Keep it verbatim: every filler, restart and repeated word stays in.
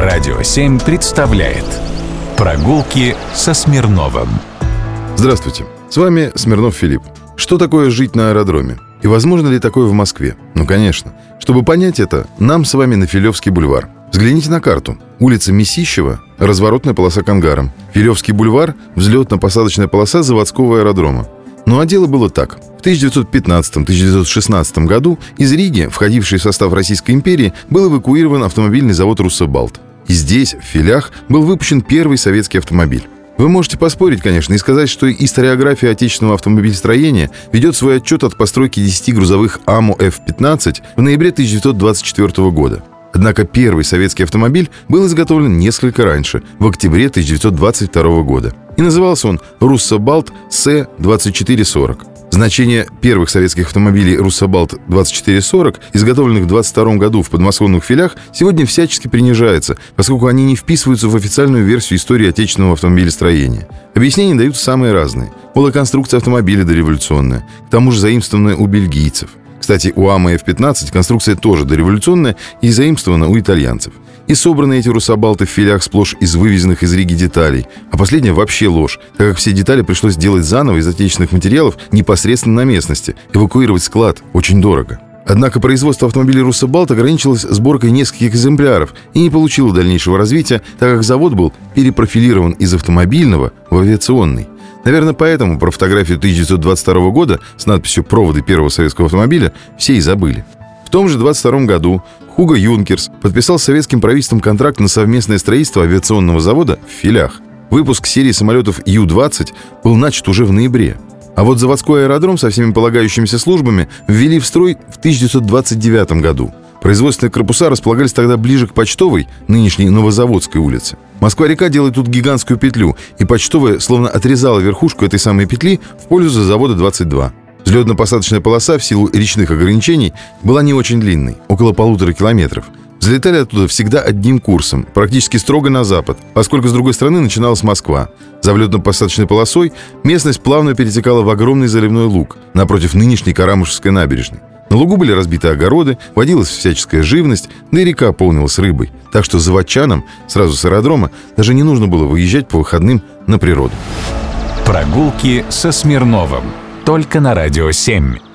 Радио семь представляет «Прогулки со Смирновым». Здравствуйте, с вами Смирнов Филипп. Что такое жить на аэродроме? И возможно ли такое в Москве? Ну, конечно. Чтобы понять это, нам с вами на Филевский бульвар. Взгляните на карту. Улица Мясищева – разворотная полоса к ангарам. Филевский бульвар – взлетно-посадочная полоса заводского аэродрома. Ну а дело было так. В тысяча девятьсот пятнадцатом — тысяча девятьсот шестнадцатом году из Риги, входившей в состав Российской империи, был эвакуирован автомобильный завод «Руссо-Балт». И здесь, в Филях, был выпущен первый советский автомобиль. Вы можете поспорить, конечно, и сказать, что историография отечественного автомобилестроения ведет свой отчет от постройки десяти грузовых АМО Ф пятнадцать в ноябре тысяча девятьсот двадцать четвёртого года. Однако первый советский автомобиль был изготовлен несколько раньше, в октябре тысяча девятьсот двадцать второго года. И назывался он «Руссо-Балт С двадцать четыре сорок». Значение первых советских автомобилей «Руссо-Балт двадцать четыре сорок», изготовленных в двадцать втором году в подмосковных Филях, сегодня всячески принижается, поскольку они не вписываются в официальную версию истории отечественного автомобилестроения. Объяснения дают самые разные. Конструкция автомобиля дореволюционная, к тому же заимствованная у бельгийцев. Кстати, у АМО Ф пятнадцать конструкция тоже дореволюционная и заимствована у итальянцев. И собраны эти руссобалты в Филях сплошь из вывезенных из Риги деталей. А последняя вообще ложь, так как все детали пришлось делать заново из отечественных материалов непосредственно на местности. Эвакуировать склад очень дорого. Однако производство автомобилей «Руссо-Балт» ограничилось сборкой нескольких экземпляров и не получило дальнейшего развития, так как завод был перепрофилирован из автомобильного в авиационный. Наверное, поэтому про фотографию тысяча девятьсот двадцать второго года с надписью «Проводы первого советского автомобиля» все и забыли. В том же двадцать втором году Хуго Юнкерс подписал с советским правительством контракт на совместное строительство авиационного завода в Филях. Выпуск серии самолетов Ю двадцать был начат уже в ноябре. А вот заводской аэродром со всеми полагающимися службами ввели в строй в тысяча девятьсот двадцать девятом году. Производственные корпуса располагались тогда ближе к Почтовой, нынешней Новозаводской улице. Москва-река делает тут гигантскую петлю, и Почтовая словно отрезала верхушку этой самой петли в пользу завода двадцать два. Взлетно-посадочная полоса в силу речных ограничений была не очень длинной, около полутора километров. Взлетали оттуда всегда одним курсом, практически строго на запад, поскольку с другой стороны начиналась Москва. За взлетно-посадочной полосой местность плавно перетекала в огромный заливной луг напротив нынешней Карамышевской набережной. На лугу были разбиты огороды, водилась всяческая живность, да и река полнилась рыбой. Так что заводчанам, сразу с аэродрома, даже не нужно было выезжать по выходным на природу. Прогулки со Смирновым. Только на Радио семь.